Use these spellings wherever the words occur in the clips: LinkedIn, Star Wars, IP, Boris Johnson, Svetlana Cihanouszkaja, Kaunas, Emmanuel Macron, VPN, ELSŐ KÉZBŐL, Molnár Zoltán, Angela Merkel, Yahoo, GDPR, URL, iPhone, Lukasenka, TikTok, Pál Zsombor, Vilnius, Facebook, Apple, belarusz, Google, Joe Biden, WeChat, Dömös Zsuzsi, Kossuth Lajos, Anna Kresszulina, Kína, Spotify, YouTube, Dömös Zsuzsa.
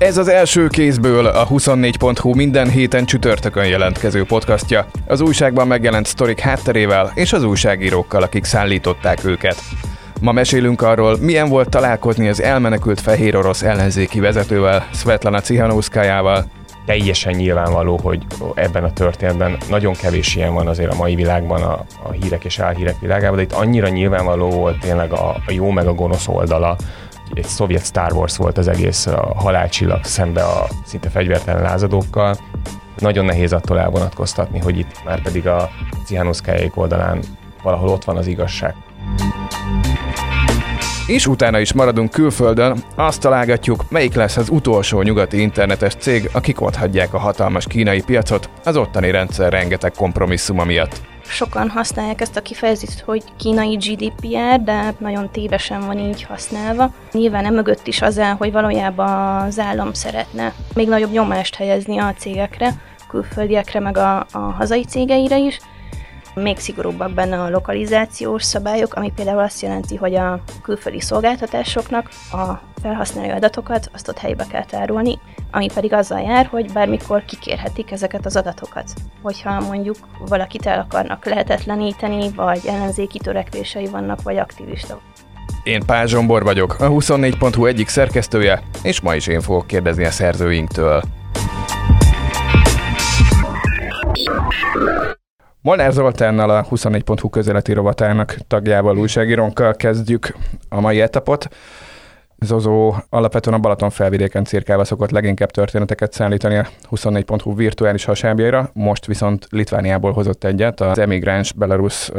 Ez az első kézből a 24.hu minden héten csütörtökön jelentkező podcastja, az újságban megjelent sztorik hátterével és az újságírókkal, akik szállították őket. Ma mesélünk arról, milyen volt találkozni az elmenekült fehér orosz ellenzéki vezetővel, Svetlana Cihanouszkajával. Teljesen nyilvánvaló, hogy ebben a történetben nagyon kevés ilyen van azért a mai világban, a hírek és álhírek világában, de itt annyira nyilvánvaló volt tényleg a jó meg a gonosz oldala. Egy szovjet Star Wars volt az egész, a halálcsillag szembe a szinte fegyvertelen lázadókkal. Nagyon nehéz attól elvonatkoztatni, hogy itt már pedig a Cihanouszkajék oldalán valahol ott van az igazság. És utána is maradunk külföldön, azt találgatjuk, melyik lesz az utolsó nyugati internetes cég, akik otthagyják a hatalmas kínai piacot az ottani rendszer rengeteg kompromisszuma miatt. Sokan használják ezt a kifejezést, hogy kínai GDPR, de nagyon tévesen van így használva. Nyilván emögött is az áll, hogy valójában az állam szeretne még nagyobb nyomást helyezni a cégekre, külföldiekre, meg a hazai cégeire is. Még szigorúbbak benne a lokalizációs szabályok, ami például azt jelenti, hogy a külföldi szolgáltatásoknak a felhasználói adatokat azt ott helybe kell tárolni, ami pedig azzal jár, hogy bármikor kikérhetik ezeket az adatokat. Hogyha mondjuk valakit el akarnak lehetetleníteni, vagy ellenzéki törekvései vannak, vagy aktivista. Én Pál Zsombor vagyok, a 24.hu egyik szerkesztője, és ma is én fogok kérdezni a szerzőinktől. Molnár Zoltánnal, a 24.hu közéleti rovatának tagjával, újságírónkkal kezdjük a mai etapot. Zozó alapvetően a Balaton felvidéken cirkálva szokott leginkább történeteket szállítani a 24.hu virtuális hasábjaira, most viszont Litvániából hozott egyet az emigráns belarusz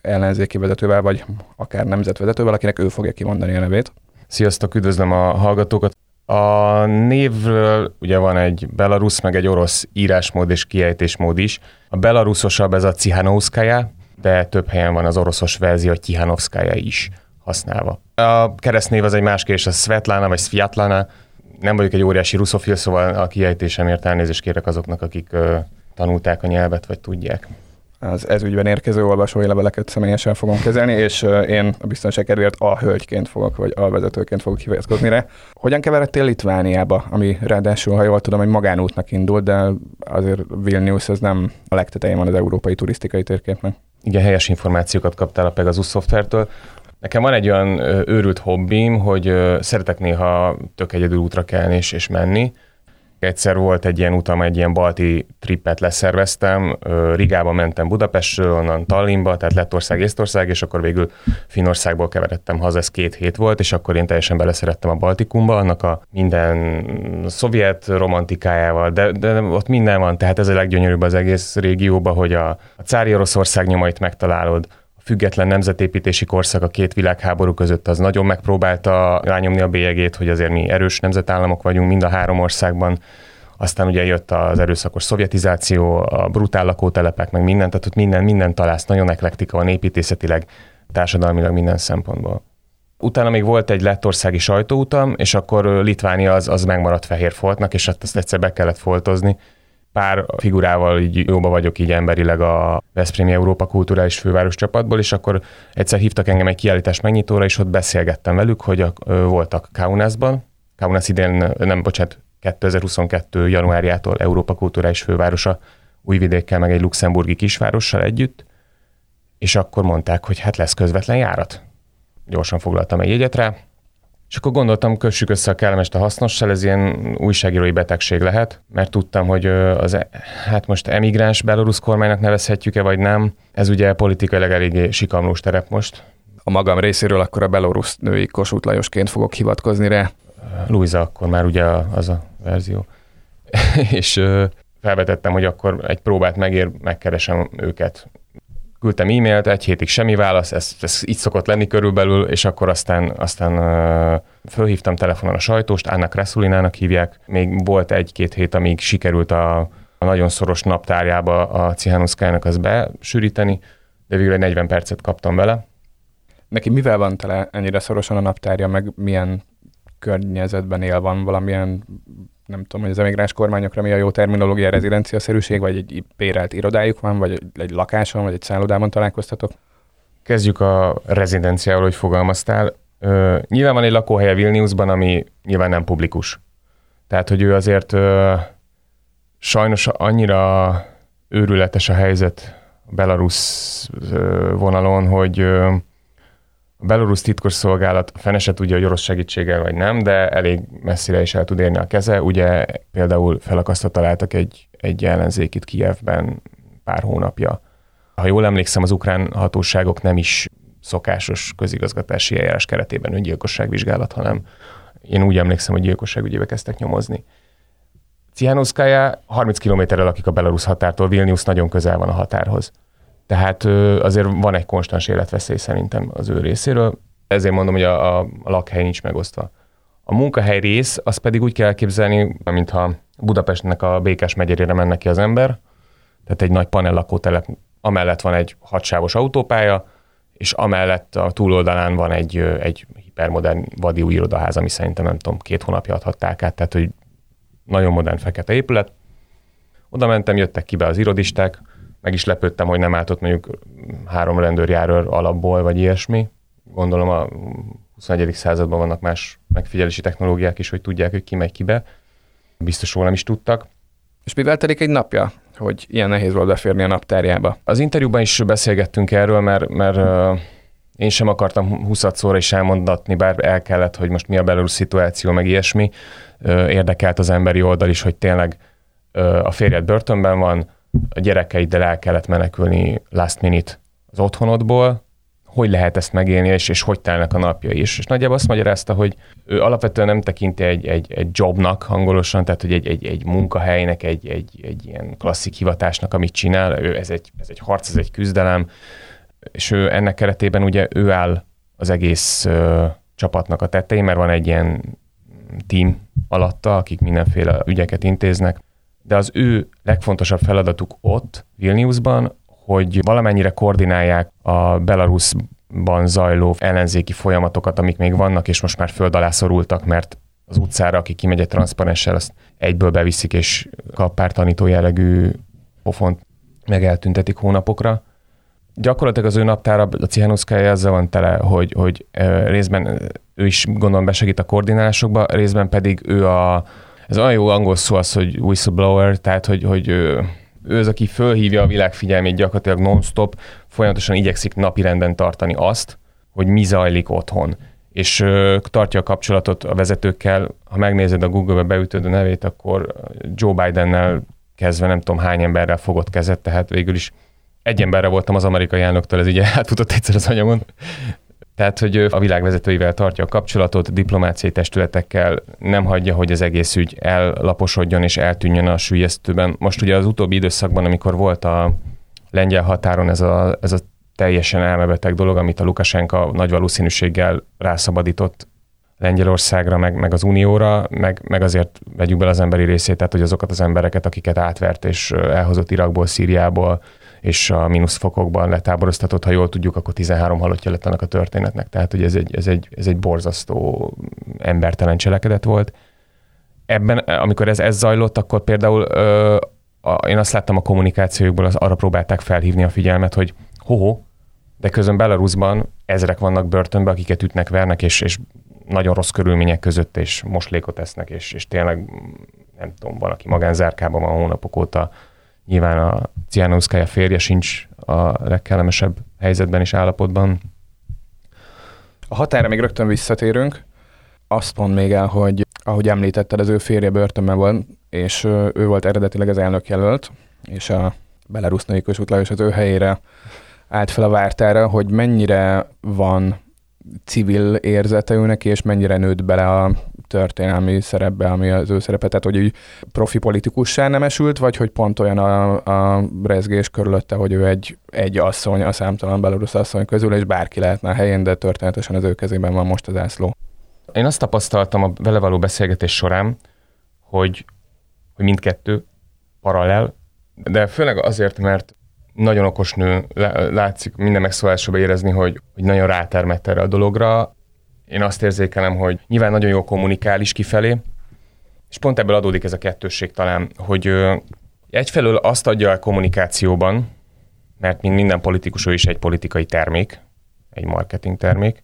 ellenzéki vezetővel, vagy akár nemzetvezetővel, akinek ő fogja kimondani a nevét. Sziasztok, üdvözlöm a hallgatókat! A névről ugye van egy belarusz, meg egy orosz írásmód és kiejtésmód is. A belaruszosabb ez a Cihanouszkaja, de több helyen van az oroszos verzió, a Cihanouszkaja is használva. A keresztnév az egy más kérdés, a Svetlana vagy Sviatlana. Nem vagyok egy óriási ruszofil, szóval a kiejtésemért elnézést kérek azoknak, akik tanulták a nyelvet vagy tudják. Az ezügyben érkező olvasói leveleket személyesen fogom kezelni, és én a biztonság kedvéért a hölgyként fogok, vagy a vezetőként fogok hivatkozni rá. Hogyan keveredtél Litvániába, ami ráadásul, ha jól tudom, egy magánútnak indult, de azért Vilnius ez nem a legtetején van az európai turisztikai térképnek. Igen, helyes információkat kaptál a Pegasus szoftvertől. Nekem van egy olyan őrült hobbim, hogy szeretek néha tök egyedül útra kelni és menni. Egyszer volt egy ilyen utam, egy ilyen balti trippet leszerveztem, Rigába mentem Budapestről, onnan Tallinnba, tehát Lettország, Észtország, és akkor végül Finnországból keveredtem haza, ez 2 hét volt, és akkor én teljesen beleszerettem a Baltikumba, annak a minden szovjet romantikájával, de ott minden van, tehát ez a leggyönyörűbb az egész régióban, hogy a cári Oroszország nyomait megtalálod, a független nemzetépítési korszak a 2 világháború között az nagyon megpróbálta rányomni a bélyegét, hogy azért mi erős nemzetállamok vagyunk mind a 3 országban. Aztán ugye jött az erőszakos szovjetizáció, a brutál lakótelepek, meg mindent, tehát ott minden találsz, nagyon eklektika van építészetileg, társadalmilag minden szempontból. Utána még volt egy lettországi sajtóutam, és akkor Litvánia az megmaradt fehér foltnak, és azt egyszer be kellett foltozni. Pár figurával így jóba vagyok így emberileg a Veszprémi Európa Kulturális Főváros csapatból, és akkor egyszer hívtak engem egy kiállítás megnyitóra, és ott beszélgettem velük, hogy voltak Kaunasban. Kaunas idén, 2022. januárjától Európa Kulturális Fővárosa Újvidékkel, meg egy luxemburgi kisvárossal együtt, és akkor mondták, hogy hát lesz közvetlen járat. Gyorsan foglaltam egy jegyet rá, és akkor gondoltam, kössük össze a kellemest a hasznossal, ez ilyen újságírói betegség lehet, mert tudtam, hogy hát most emigráns belorusz kormánynak nevezhetjük-e, vagy nem. Ez ugye politikailag eléggé sikamlós terep most. A magam részéről akkor a belorusz női Kossuth Lajosként fogok hivatkozni rá. Luisa akkor már ugye az a verzió. És felvetettem, hogy akkor egy próbát megér, megkeresem őket. Küldtem e-mailt, 1 hétig semmi válasz, ez így szokott lenni körülbelül, és akkor aztán fölhívtam telefonon a sajtóst, Anna Kresszulinanak hívják. Még volt 1-2 hét, amíg sikerült a nagyon szoros naptárjába a Cihanouszkajának azt besűríteni, de végül egy 40 percet kaptam vele. Neki mivel van tele ennyire szorosan a naptárja, meg milyen környezetben él, van valamilyen, nem tudom, hogy az emigráns kormányokra mi a jó terminológia, rezidenciaszerűség, vagy egy bérelt irodájuk van, vagy egy lakáson, vagy egy szállodában találkoztatok? Kezdjük a rezidenciával, hogy fogalmaztál. Nyilván van egy lakóhelye Vilniusban, ami nyilván nem publikus. Tehát, hogy ő azért sajnos annyira őrületes a helyzet a belarusz vonalon, hogy a belarusz titkosszolgálat fene se tudja, hogy orosz segítséggel vagy nem, de elég messzire is el tud érni a keze. Ugye például felakasztva találtak egy ellenzékit Kijevben pár hónapja. Ha jól emlékszem, az ukrán hatóságok nem is szokásos közigazgatási eljárás keretében öngyilkosságvizsgálat, hanem én úgy emlékszem, hogy gyilkosságügyébe kezdtek nyomozni. Cihanouszkaja 30 kilométerrel lakik a belarusz határtól, Vilnius nagyon közel van a határhoz. Tehát azért van egy konstans életveszély szerintem az ő részéről. Ezért mondom, hogy a lakhely nincs megosztva. A munkahely rész, azt pedig úgy kell elképzelni, mintha Budapestnek a Békás megyerére menne ki az ember. Tehát egy nagy panel lakótelep, amellett van egy hatsávos autópálya, és amellett a túloldalán van egy hipermodern vadi új irodaház, ami szerintem nem tudom, 2 hónapja adhatták át, tehát hogy nagyon modern fekete épület. Oda mentem, jöttek ki be az irodisták, meg is lepődtem, hogy nem állt ott mondjuk 3 rendőrjárőr alapból, vagy ilyesmi. Gondolom a 21. században vannak más megfigyelési technológiák is, hogy tudják, hogy ki megy kibe. Biztos rólam is tudtak. És mivel telik egy napja, hogy ilyen nehéz volt beférni a naptárjába? Az interjúban is beszélgettünk erről, mert én sem akartam 20-szorra is elmondatni, bár el kellett, hogy most mi a belarusz szituáció, meg ilyesmi. Érdekelt az emberi oldal is, hogy tényleg a férjed börtönben van, a gyerekeiddel el kellett menekülni last minute az otthonodból, hogy lehet ezt megélni, és hogy telnek a napjai is. És nagyjából azt magyarázta, hogy ő alapvetően nem tekinti egy jobnak hangolosan, tehát hogy egy munkahelynek, egy ilyen klasszik hivatásnak, amit csinál, ő ez egy harc, ez egy küzdelem, és ő ennek keretében ugye ő áll az egész csapatnak a tetején, mert van egy ilyen team alatta, akik mindenféle ügyeket intéznek, de az ő legfontosabb feladatuk ott, Vilniusban, hogy valamennyire koordinálják a Belarusban zajló ellenzéki folyamatokat, amik még vannak, és most már föld alá szorultak, mert az utcára, aki kimegy egy transzparenssel, azt egyből beviszik, és kap párttanító jellegű pofont meg eltüntetik hónapokra. Gyakorlatilag az ő naptára, a Cihanouszkaja azzal van tele, hogy részben ő is gondolom besegít a koordinálásokba, részben pedig ő ez olyan jó angol szó az, hogy whistleblower, tehát hogy ő az, aki fölhívja a világ figyelmét gyakorlatilag non-stop, folyamatosan igyekszik napirenden tartani azt, hogy mi zajlik otthon. És tartja a kapcsolatot a vezetőkkel, ha megnézed a Google-be beütöd a nevét, akkor Joe Bidennel kezdve nem tudom hány emberrel fogott kezet, tehát végül is egy emberre voltam az amerikai elnöktől, ez így átfutott egyszer az anyagon. Tehát, hogy a világ vezetőivel tartja a kapcsolatot, diplomáciai testületekkel, nem hagyja, hogy az egész ügy ellaposodjon és eltűnjön a süllyesztőben. Most ugye az utóbbi időszakban, amikor volt a lengyel határon ez a teljesen elmebeteg dolog, amit a Lukasenka nagy valószínűséggel rászabadított Lengyelországra, meg az Unióra, meg azért vegyük bele az emberi részét, tehát, hogy azokat az embereket, akiket átvert és elhozott Irakból, Szíriából, és a mínuszfokokban letáboroztatott, ha jól tudjuk, akkor 13 halottja lett annak a történetnek. Tehát, hogy ez egy borzasztó embertelen cselekedet volt. Ebben, amikor ez zajlott, akkor például én azt láttam a kommunikációjukból, arra próbálták felhívni a figyelmet, hogy de közben Belarusban ezrek vannak börtönben, akiket ütnek, vernek, és nagyon rossz körülmények között, és moslékot esznek, és tényleg nem tudom, valaki magánzárkában van hónapok óta. Nyilván a Cihanouszkaja férje sincs a legkellemesebb helyzetben és állapotban. A határa még rögtön visszatérünk. Azt mondd még el, hogy ahogy említetted, az ő férje börtönben van, és ő volt eredetileg az elnök jelölt, és a belarusz női Kossuth Lajos az ő helyére állt fel a vártára, hogy mennyire van civil érzete őnek, és mennyire nőtt bele a történelmi szerepbe, ami az ő szerepe, tehát hogy így profi politikussá nem esült, vagy hogy pont olyan a rezgés körülötte, hogy ő egy asszony, a számtalan belarusz asszony közül, és bárki lehetne a helyén, de történetesen az ő kezében van most az ászló. Én azt tapasztaltam a vele való beszélgetés során, hogy mindkettő paralel, de főleg azért, mert nagyon okos nő, látszik minden megszólásában érezni, hogy nagyon rátermett erre a dologra. Én azt érzékelem, hogy nyilván nagyon jól kommunikál is kifelé, és pont ebből adódik ez a kettősség talán, hogy egyfelől azt adja el kommunikációban, mert mint minden politikus, ő is egy politikai termék, egy marketing termék,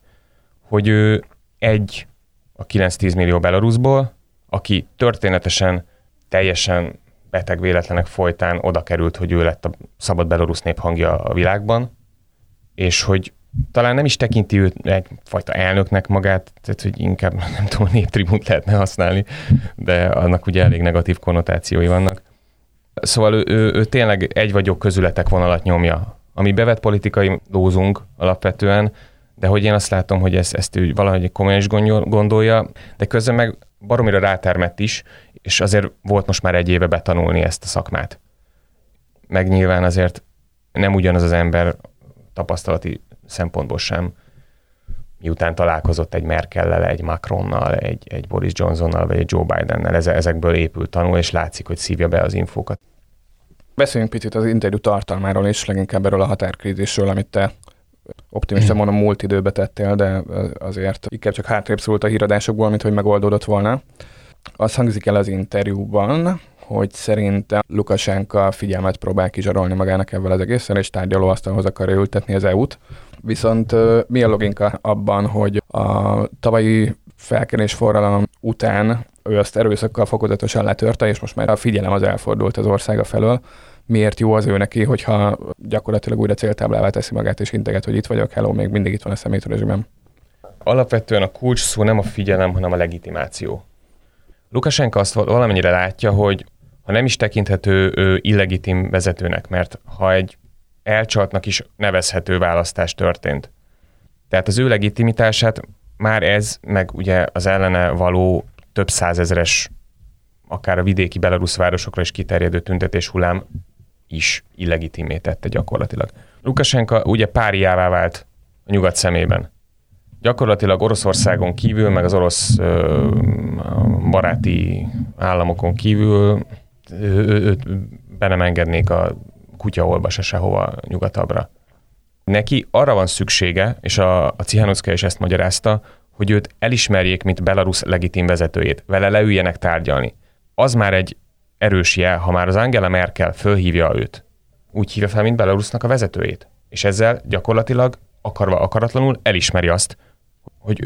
hogy ő egy a 9-10 millió belaruszból, aki történetesen, teljesen beteg véletlenek folytán oda került, hogy ő lett a szabad belorusz nép hangja a világban, és hogy talán nem is tekinti őt egyfajta elnöknek magát, tehát hogy inkább nem tudom, néptribút lehetne használni, de annak ugye elég negatív konnotációi vannak. Szóval ő tényleg egy vagyok közületek vonalat nyomja, ami bevett politikai lózunk alapvetően, de hogy én azt látom, hogy ezt ő valahogy komolyan is gondolja, de közben meg baromira rátermett is, és azért volt most már egy éve betanulni ezt a szakmát. Meg nyilván azért nem ugyanaz az ember tapasztalati szempontból sem, miután találkozott egy Merkellel, egy Macronnal, egy Boris Johnsonnal, vagy egy Joe Bidennel, ezekből épül, tanul, és látszik, hogy szívja be az infókat. Beszéljünk picit az interjú tartalmáról, és leginkább erről a határkrízisről, amit te optimista mondom múlt időbe tettél, de azért inkább csak hátrébb szorult a híradásokból, mint hogy megoldódott volna. Azt hangzik el az interjúban, hogy szerinte Lukasenka figyelmet próbál kizsarolni magának ebből az egészen, és tárgyalóasztalhoz akarja ültetni az EU-t. Viszont mi a logika abban, hogy a tavalyi felkelés forradalom után ő azt erőszakkal fokozatosan letörte, és most már a figyelem az elfordult az országa felől. Miért jó az ő neki, hogyha gyakorlatilag újra céltáblává teszi magát, és integet, hogy itt vagyok, hello, még mindig itt van a szemétrözsömben? Alapvetően a kulcs szó nem a figyelem, hanem a legitimáció. Lukasenka azt valamennyire látja, hogy ha nem is tekinthető illegitim vezetőnek, mert ha egy elcsaltnak is nevezhető választás történt. Tehát az ő legitimitását már ez, meg ugye az ellene való több százezeres, akár a vidéki belarusz városokra is kiterjedő tüntetés hullám is illegitimé tette gyakorlatilag. Lukasenka ugye páriává vált a nyugat szemében. Gyakorlatilag Oroszországon kívül, meg az orosz baráti államokon kívül őt be nem engednék a kutyaolbasa sehova nyugatabbra. Neki arra van szüksége, és a Cihanouszkaja is ezt magyarázta, hogy őt elismerjék, mint Belarusz legitim vezetőjét, vele leüljenek tárgyalni. Az már egy erős jel, ha már az Angela Merkel fölhívja őt. Úgy hívja fel, mint Belarusznak a vezetőjét. És ezzel gyakorlatilag akarva akaratlanul elismeri azt, hogy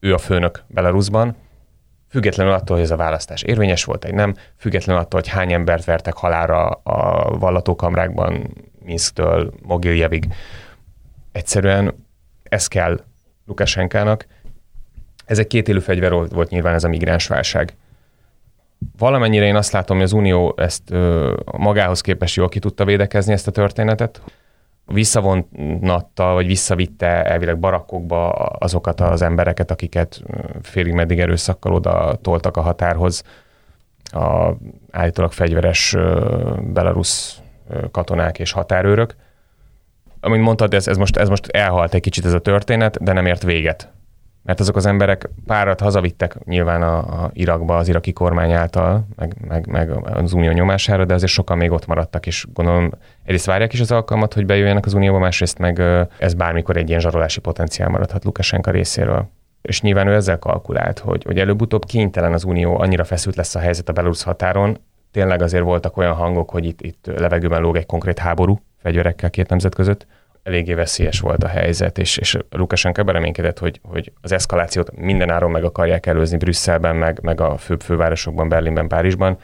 ő a főnök Belaruszban, függetlenül attól, hogy ez a választás érvényes volt, vagy nem, függetlenül attól, hogy hány embert vertek halálra a vallatókamrákban, Minszktől Mogiljevig. Egyszerűen ez kell Lukasenkának. Ez egy kétélű fegyver volt nyilván ez a migránsválság. Valamennyire én azt látom, hogy az Unió ezt magához képest jól ki tudta védekezni ezt a történetet. Visszavonnatta, vagy visszavitte elvileg barakkokba azokat az embereket, akiket félig meddig erőszakkal oda toltak a határhoz a állítólag fegyveres belarusz katonák és határőrök. Amint mondtad, ez most elhalt egy kicsit ez a történet, de nem ért véget. Mert azok az emberek párat hazavittek nyilván a Irakba az iraki kormány által, meg az unió nyomására, de azért sokan még ott maradtak, és gondolom egyrészt várják is az alkalmat, hogy bejöjjenek az unióba, másrészt meg ez bármikor egy ilyen zsarolási potenciál maradhat Lukasenka részéről. És nyilván ő ezzel kalkulált, hogy előbb-utóbb kénytelen az unió, annyira feszült lesz a helyzet a belorusz határon. Tényleg azért voltak olyan hangok, hogy itt levegőben lóg egy konkrét háború fegyverekkel két nemzet között. Eléggé veszélyes volt a helyzet, és Lukasenka reménykedett, hogy az eszkalációt mindenáron meg akarják előzni Brüsszelben, meg a főbb fővárosokban, Berlinben, Párizsban,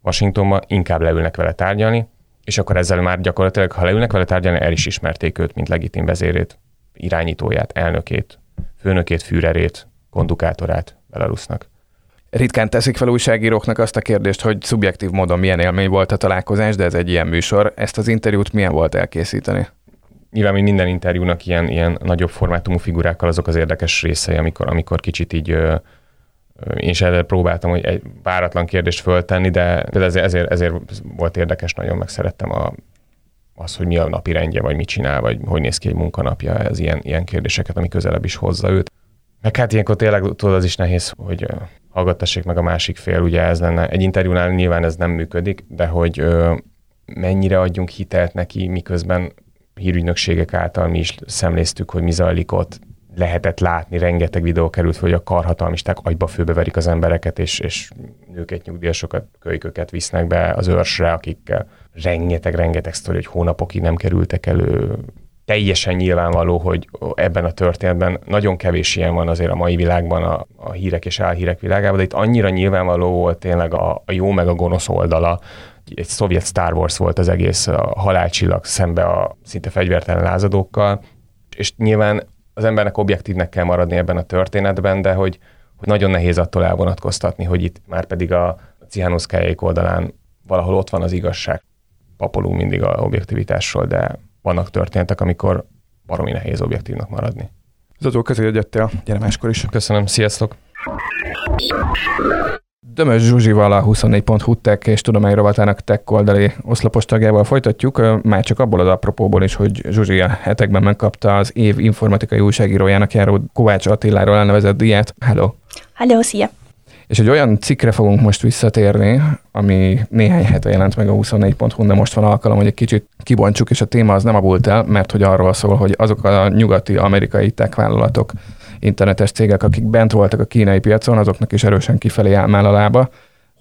Washingtonban, inkább leülnek vele tárgyalni, és akkor ezzel már gyakorlatilag, ha leülnek vele tárgyalni, el is ismerték őt, mint legitim vezérét, irányítóját, elnökét, főnökét, fűrerét, kondukátorát Belarusznak. Ritkán teszik fel újságíróknak azt a kérdést, hogy szubjektív módon milyen élmény volt a találkozás, de ez egy ilyen műsor. Ezt az interjút milyen volt elkészíteni? Nyilván minden interjúnak ilyen nagyobb formátumú figurákkal azok az érdekes részei, amikor kicsit így, én is erre próbáltam, hogy egy váratlan kérdést föltenni, de ezért volt érdekes nagyon, meg szerettem azt, hogy mi a napi rendje, vagy mit csinál, vagy hogy néz ki egy munkanapja, ez ilyen kérdéseket, ami közelebb is hozza őt. Meg hát ilyenkor tényleg tudod, az is nehéz, hogy hallgattassék meg a másik fél, ugye ez lenne. Egy interjúnál nyilván ez nem működik, de hogy mennyire adjunk hitelt neki, miközben hírügynökségek által mi is szemléztük, hogy mi zajlik ott, lehetett látni, rengeteg videó került, hogy a karhatalmisták agyba főbeverik az embereket, és nőket, nyugdíjasokat, kölyköket visznek be az őrsre, akikkel rengeteg sztori, hogy hónapokig nem kerültek elő teljesen nyilvánvaló, hogy ebben a történetben nagyon kevés ilyen van azért a mai világban, a hírek és álhírek világában, de itt annyira nyilvánvaló volt tényleg a jó meg a gonosz oldala. Egy szovjet Star Wars volt az egész, a halálcsillag szembe a szinte fegyvertelen lázadókkal, és nyilván az embernek objektívnek kell maradni ebben a történetben, de hogy nagyon nehéz attól elvonatkoztatni, hogy itt már pedig a Cihanouszkájék oldalán valahol ott van az igazság. Papolunk mindig az objektivitásról, de vannak történetek, amikor baromi nehéz objektívnak maradni. Zotó, köszönjük, hogy jöttél. Gyere máskor is. Köszönöm, sziasztok! Dömös Zsuzsival a 24.hu Tech és Tudomány rovatának tech oldali oszlopos tagjával folytatjuk, már csak abból az apropóból is, hogy Zsuzsi a hetekben megkapta az év informatikai újságírójának járó Kovács Attiláról elnevezett díját. Hello! Hello, szia! És egy olyan cikkre fogunk most visszatérni, ami néhány hete jelent meg a 24.hu, de most van alkalom, hogy egy kicsit kibontsuk, és a téma az nem abult el, mert hogy arról szól, hogy azok a nyugati amerikai tech vállalatok, internetes cégek, akik bent voltak a kínai piacon, azoknak is erősen kifelé áll a lába.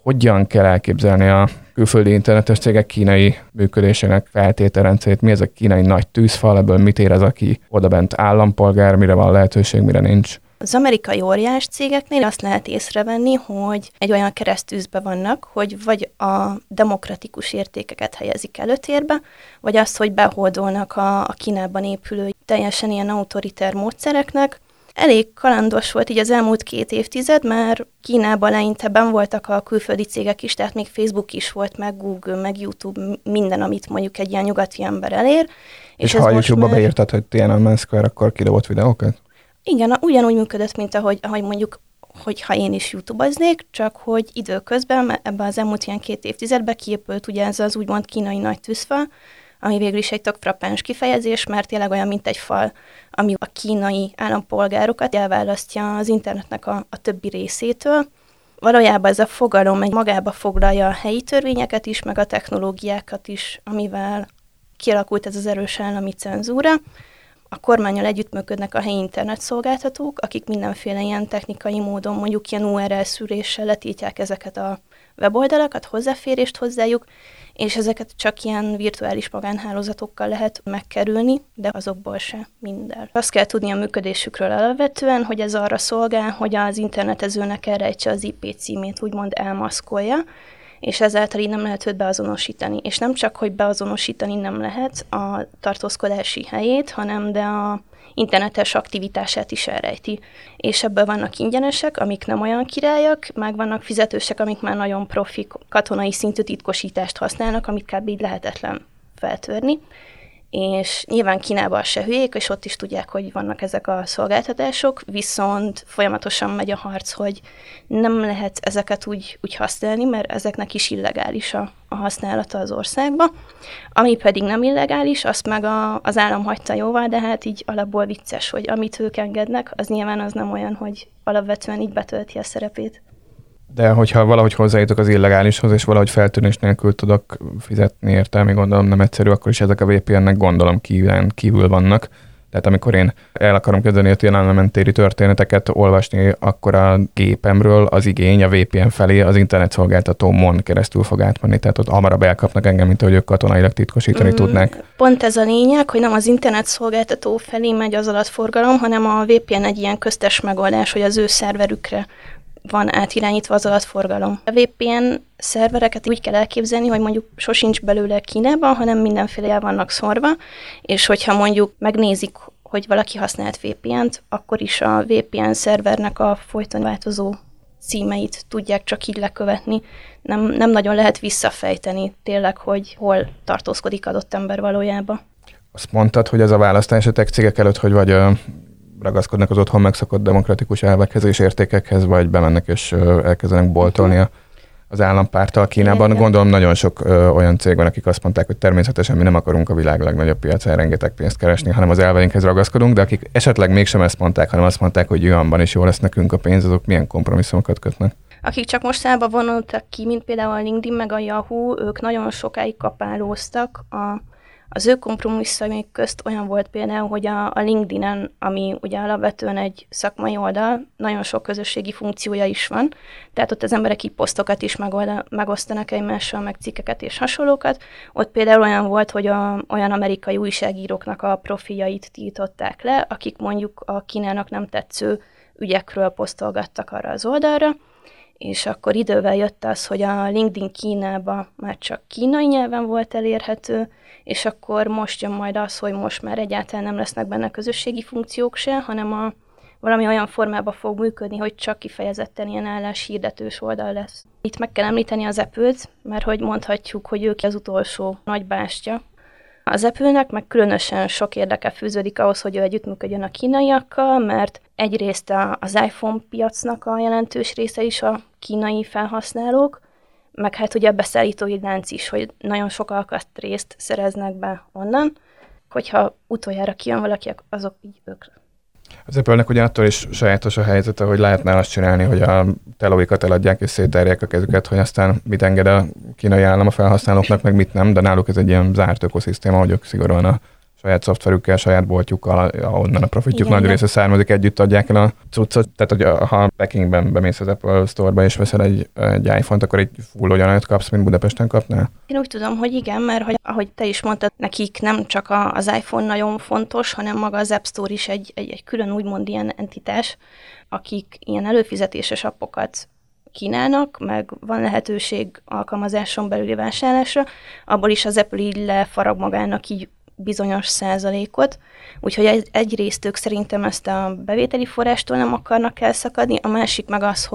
Hogyan kell elképzelni a külföldi internetes cégek kínai működésének feltételrendszerét? Mi ez a kínai nagy tűzfal, ebből mit érez, aki odabent állampolgár, mire van lehetőség, mire nincs? Az amerikai óriás cégeknél azt lehet észrevenni, hogy egy olyan keresztűzbe vannak, hogy vagy a demokratikus értékeket helyezik előtérbe, vagy azt, hogy behódolnak a Kínában épülő teljesen ilyen autoriter módszereknek. Elég kalandos volt így az elmúlt 2 évtized, mert Kínában leinteben voltak a külföldi cégek is, tehát még Facebook is volt, meg Google, meg YouTube, minden, amit mondjuk egy ilyen nyugati ember elér. És ha a YouTube-ba már... beírtad, hogy Tiananmen Square, akkor kidobott videókat? Igen, ugyanúgy működött, mint ahogy mondjuk, hogyha én is YouTube-aznék, csak hogy időközben, ebben az elmúlt ilyen 2 évtizedben kiépült ugye ez az úgymond kínai nagy tűzfal, ami végül is egy tök frappáns kifejezés, mert tényleg olyan, mint egy fal, ami a kínai állampolgárokat elválasztja az internetnek a többi részétől. Valójában ez a fogalom magába foglalja a helyi törvényeket is, meg a technológiákat is, amivel kialakult ez az erős állami cenzúra. A kormánnyal együttműködnek a helyi internetszolgáltatók, akik mindenféle ilyen technikai módon, mondjuk ilyen URL szűréssel letiltják ezeket a weboldalakat, hozzáférést hozzájuk, és ezeket csak ilyen virtuális magánhálózatokkal lehet megkerülni, de azokból se minden. Azt kell tudni a működésükről alapvetően, hogy ez arra szolgál, hogy az internetezőnek elrejtse az IP címét, úgymond elmaszkolja, és ezáltal így nem lehet őt beazonosítani. És nem csak, hogy beazonosítani nem lehet a tartózkodási helyét, hanem de a internetes aktivitását is elrejti. És ebből vannak ingyenesek, amik nem olyan királyak, meg vannak fizetősek, amik már nagyon profi katonai szintű titkosítást használnak, amit kb. Így lehetetlen feltörni. És nyilván Kínában se hülyék, és ott is tudják, hogy vannak ezek a szolgáltatások, viszont folyamatosan megy a harc, hogy nem lehet ezeket úgy használni, mert ezeknek is illegális a használata az országban. Ami pedig nem illegális, azt meg az állam hagyta jóvá, de hát így alapból vicces, hogy amit ők engednek, az nyilván az nem olyan, hogy alapvetően így betölti a szerepét. De hogyha valahogy hozzájutok az illegálishoz, és valahogy feltűnés nélkül tudok fizetni érte, ami gondolom nem egyszerű, akkor is ezek a VPN-nek gondolom kívül vannak. Tehát amikor én el akarom kezdeni a Tiananmen téri történeteket olvasni, akkor a gépemről az igény a VPN felé az internetszolgáltatómon keresztül fog átmenni. Tehát ott hamarabb elkapnak engem, mint ahogy ők katonailag titkosítani tudnák. Pont ez a lényeg, hogy nem az internetszolgáltató felé megy az adatforgalom, hanem a VPN egy ilyen köztes megoldás, hogy az ő szerverükre van átirányítva az adatforgalom. A VPN szervereket úgy kell elképzelni, hogy mondjuk sosincs belőle Kínában, hanem mindenféle el vannak szorva, és hogyha mondjuk megnézik, hogy valaki használt VPN-t, akkor is a VPN szervernek a folyton változó címeit tudják csak így lekövetni. Nem nagyon lehet visszafejteni tényleg, hogy hol tartózkodik adott ember valójában. Azt mondtad, hogy ez a választás a tech cégek előtt, hogy vagy ragaszkodnak az otthon megszokott demokratikus elvekhez és értékekhez, vagy bemennek és elkezdenek boltolni az állampárttal Kínában. Gondolom nagyon sok olyan cég van, akik azt mondták, hogy természetesen mi nem akarunk a világ legnagyobb piacán rengeteg pénzt keresni, hanem az elveinkhez ragaszkodunk, de akik esetleg mégsem ezt mondták, hanem azt mondták, hogy juanban is jó lesz nekünk a pénz, azok milyen kompromisszumokat kötnek. Akik csak mostanában vonultak ki, mint például a LinkedIn meg a Yahoo, ők nagyon sokáig kapálóztak a Az ő kompromisszaimik közt olyan volt például, hogy a LinkedIn-en, ami ugye alapvetően egy szakmai oldal, nagyon sok közösségi funkciója is van, tehát ott az emberek így posztokat is megosztanak egymással, meg cikkeket és hasonlókat. Ott például olyan volt, hogy olyan amerikai újságíróknak a profiljait tiltották le, akik mondjuk a Kínának nem tetsző ügyekről posztolgattak arra az oldalra, és akkor idővel jött az, hogy a LinkedIn Kínába már csak kínai nyelven volt elérhető, és akkor most jön majd az, hogy most már egyáltalán nem lesznek benne közösségi funkciók se, hanem valami olyan formában fog működni, hogy csak kifejezetten ilyen álláshirdetős oldal lesz. Itt meg kell említeni az Apple-t, mert hogy mondhatjuk, hogy ők az utolsó nagy bástya. Az Apple-nek meg különösen sok érdeke fűződik ahhoz, hogy ő együttműködjön a kínaiakkal, mert egyrészt az iPhone piacnak a jelentős része is a kínai felhasználók, meg hát ugye a beszállítói lánc is, hogy nagyon sok alkatrészt szereznek be onnan, hogyha utoljára kijön valaki, azok így ők. Az Apple-nek ugye attól is sajátos a helyzete, hogy lehetne azt csinálni, hogy a telóikat eladják és szétterjék a kezüket, hogy aztán mit enged a kínai állam a felhasználóknak, meg mit nem, de náluk ez egy ilyen zárt ökoszisztéma, hogy ők szigorúan a saját szoftverükkel, saját boltjukkal, ahonnan a profitjuk igen, nagy része származik, együtt adják el a cuccot. Tehát, hogy ha Pekingben bemész az Apple Store-ba és veszel egy iPhone-t, akkor egy full olyanat kapsz, mint Budapesten kapnál? Én úgy tudom, hogy igen, mert hogy, ahogy te is mondtad, nekik nem csak az iPhone nagyon fontos, hanem maga az App Store is egy külön úgymond ilyen entitás, akik ilyen előfizetéses appokat kínálnak, meg van lehetőség alkalmazáson belüli vásárlásra, abból is az Apple így lefarag magának így bizonyos százalékot, úgyhogy egyrészt ők szerintem ezt a bevételi forrástól nem akarnak elszakadni, a másik meg az,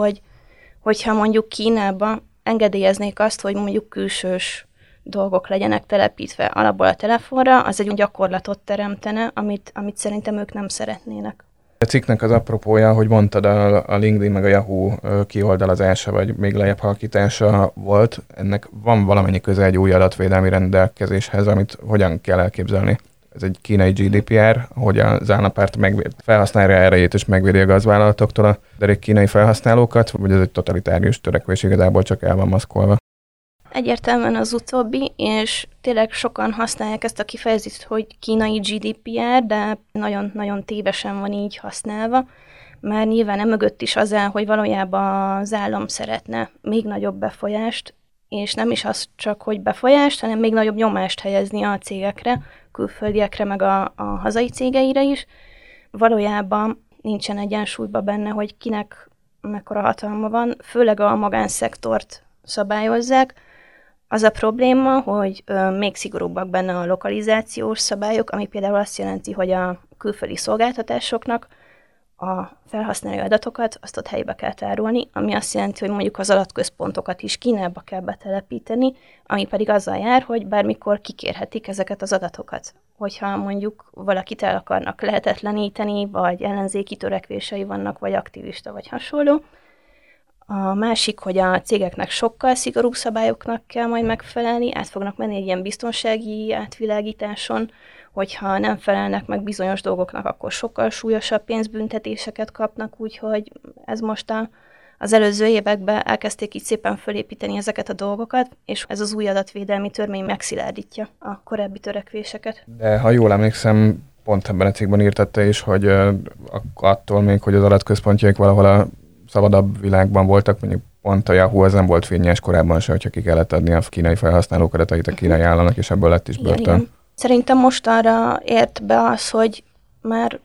hogyha mondjuk Kínába engedélyeznék azt, hogy mondjuk külsős dolgok legyenek telepítve alapból a telefonra, az egy gyakorlatot teremtene, amit szerintem ők nem szeretnének. A cikknek az apropója, hogy mondtad, a LinkedIn meg a Yahoo kioldalazása, vagy még lejjebb halkítása volt, ennek van valamennyi köze egy új adatvédelmi rendelkezéshez, amit hogyan kell elképzelni? Ez egy kínai GDPR, hogy az állampárt felhasználja erejét és megvédi a gazvállalatoktól a derék kínai felhasználókat, vagy ez egy totalitárius törekvés, igazából csak el van maszkolva? Egyértelműen az utóbbi, és tényleg sokan használják ezt a kifejezést, hogy kínai GDPR, de nagyon-nagyon tévesen van így használva, mert nyilván emögött is az áll, hogy valójában az állam szeretne még nagyobb befolyást, és nem is az csak, hogy befolyást, hanem még nagyobb nyomást helyezni a cégekre, külföldiekre, meg a hazai cégeire is. Valójában nincsen egyensúlyba benne, hogy kinek mekkora hatalma van, főleg a magánszektort szabályozzák. Az a probléma, hogy még szigorúbbak benne a lokalizációs szabályok, ami például azt jelenti, hogy a külföldi szolgáltatásoknak a felhasználói adatokat azt ott helybe kell tárolni, ami azt jelenti, hogy mondjuk az adatközpontokat is Kínába kell betelepíteni, ami pedig azzal jár, hogy bármikor kikérhetik ezeket az adatokat. Hogyha mondjuk valakit el akarnak lehetetleníteni, vagy ellenzéki törekvései vannak, vagy aktivista, vagy hasonló. A másik, hogy a cégeknek sokkal szigorúbb szabályoknak kell majd megfelelni, át fognak menni egy ilyen biztonsági átvilágításon, hogyha nem felelnek meg bizonyos dolgoknak, akkor sokkal súlyosabb pénzbüntetéseket kapnak, úgyhogy ez most az előző években elkezdték így szépen fölépíteni ezeket a dolgokat, és ez az új adatvédelmi törvény megszilárdítja a korábbi törekvéseket. De ha jól emlékszem, pont ebben a cikkben írtatta is, hogy attól még, hogy az adatközpontjaik valahol a szabadabb világban voltak, mondjuk pont a Yahoo, ez nem volt fényes korábban se, hogyha ki kellett adni a kínai felhasználók adatait a kínai államnak, és ebből lett is börtön. Igen. Szerintem mostanra ért be az, hogy már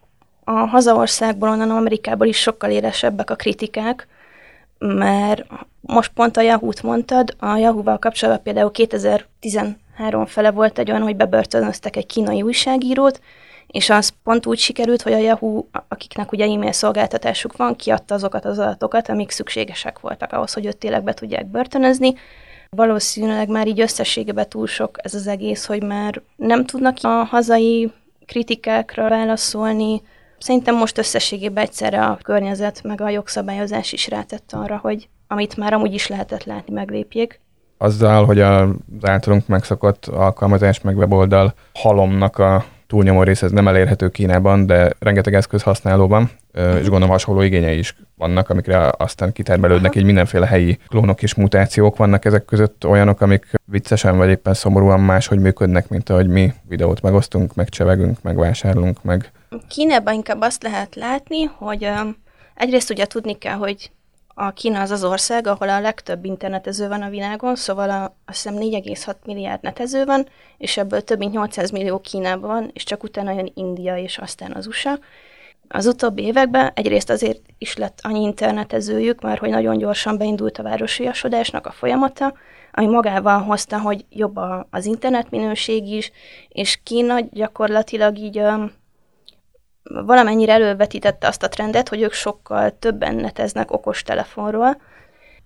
a hazaországból, onnan Amerikából is sokkal élesebbek a kritikák, mert most pont a Yahoo-t mondtad, a Yahoo-val kapcsolatban például 2013 fele volt egy olyan, hogy bebörtönöztek egy kínai újságírót, és az pont úgy sikerült, hogy a Yahoo, akiknek ugye e-mail szolgáltatásuk van, kiadta azokat az adatokat, amik szükségesek voltak ahhoz, hogy őt tényleg be tudják börtönözni. Valószínűleg már így összességében túl sok ez az egész, hogy már nem tudnak a hazai kritikákra válaszolni. Szerintem most összességében egyszerre a környezet meg a jogszabályozás is rátett arra, hogy amit már amúgy is lehetett látni, meglépjék. Azzal, hogy az általunk megszokott alkalmazás meg weboldal halomnak a túlnyomó része ez nem elérhető Kínában, de rengeteg eszköz használóban, és gondolom hasonló igényei is vannak, amikre aztán kitermelődnek, így mindenféle helyi klónok és mutációk vannak ezek között, olyanok, amik viccesen vagy éppen szomorúan máshogy működnek, mint ahogy mi videót megosztunk, megcsevegünk, megvásárlunk, meg... Kínában inkább azt lehet látni, hogy egyrészt ugye tudni kell, hogy a Kína az az ország, ahol a legtöbb internetező van a világon, szóval azt hiszem 4,6 milliárd netező van, és ebből több mint 800 millió Kínában van, és csak utána jön India, és aztán az USA. Az utóbbi években egyrészt azért is lett annyi internetezőjük, mert hogy nagyon gyorsan beindult a városiasodásnak a folyamata, ami magával hozta, hogy jobb az internetminőség is, és Kína gyakorlatilag így... valamennyire elővetítette azt a trendet, hogy ők sokkal többen neteznek okostelefonról.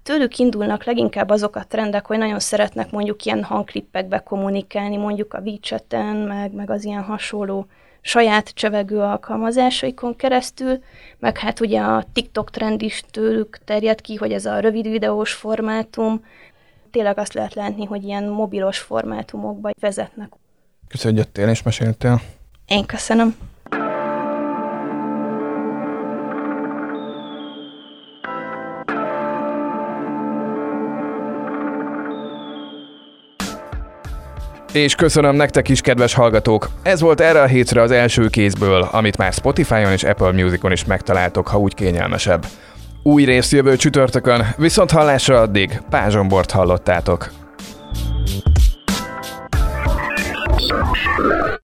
Tőlük indulnak leginkább azok a trendek, hogy nagyon szeretnek mondjuk ilyen hangklippekbe kommunikálni, mondjuk a WeChat-en, meg az ilyen hasonló saját csevegő alkalmazásaikon keresztül, meg hát ugye a TikTok trend is tőlük terjed ki, hogy ez a rövid videós formátum. Tényleg azt lehet látni, hogy ilyen mobilos formátumokba vezetnek. Köszönöm, hogy jöttél és meséltél. Én köszönöm. És köszönöm nektek is, kedves hallgatók! Ez volt erre a hétre az első kézből, amit már Spotify-on és Apple Musicon is megtaláltok, ha úgy kényelmesebb. Új rész jövő csütörtökön, viszont hallásra addig Pál Zsombort hallottátok.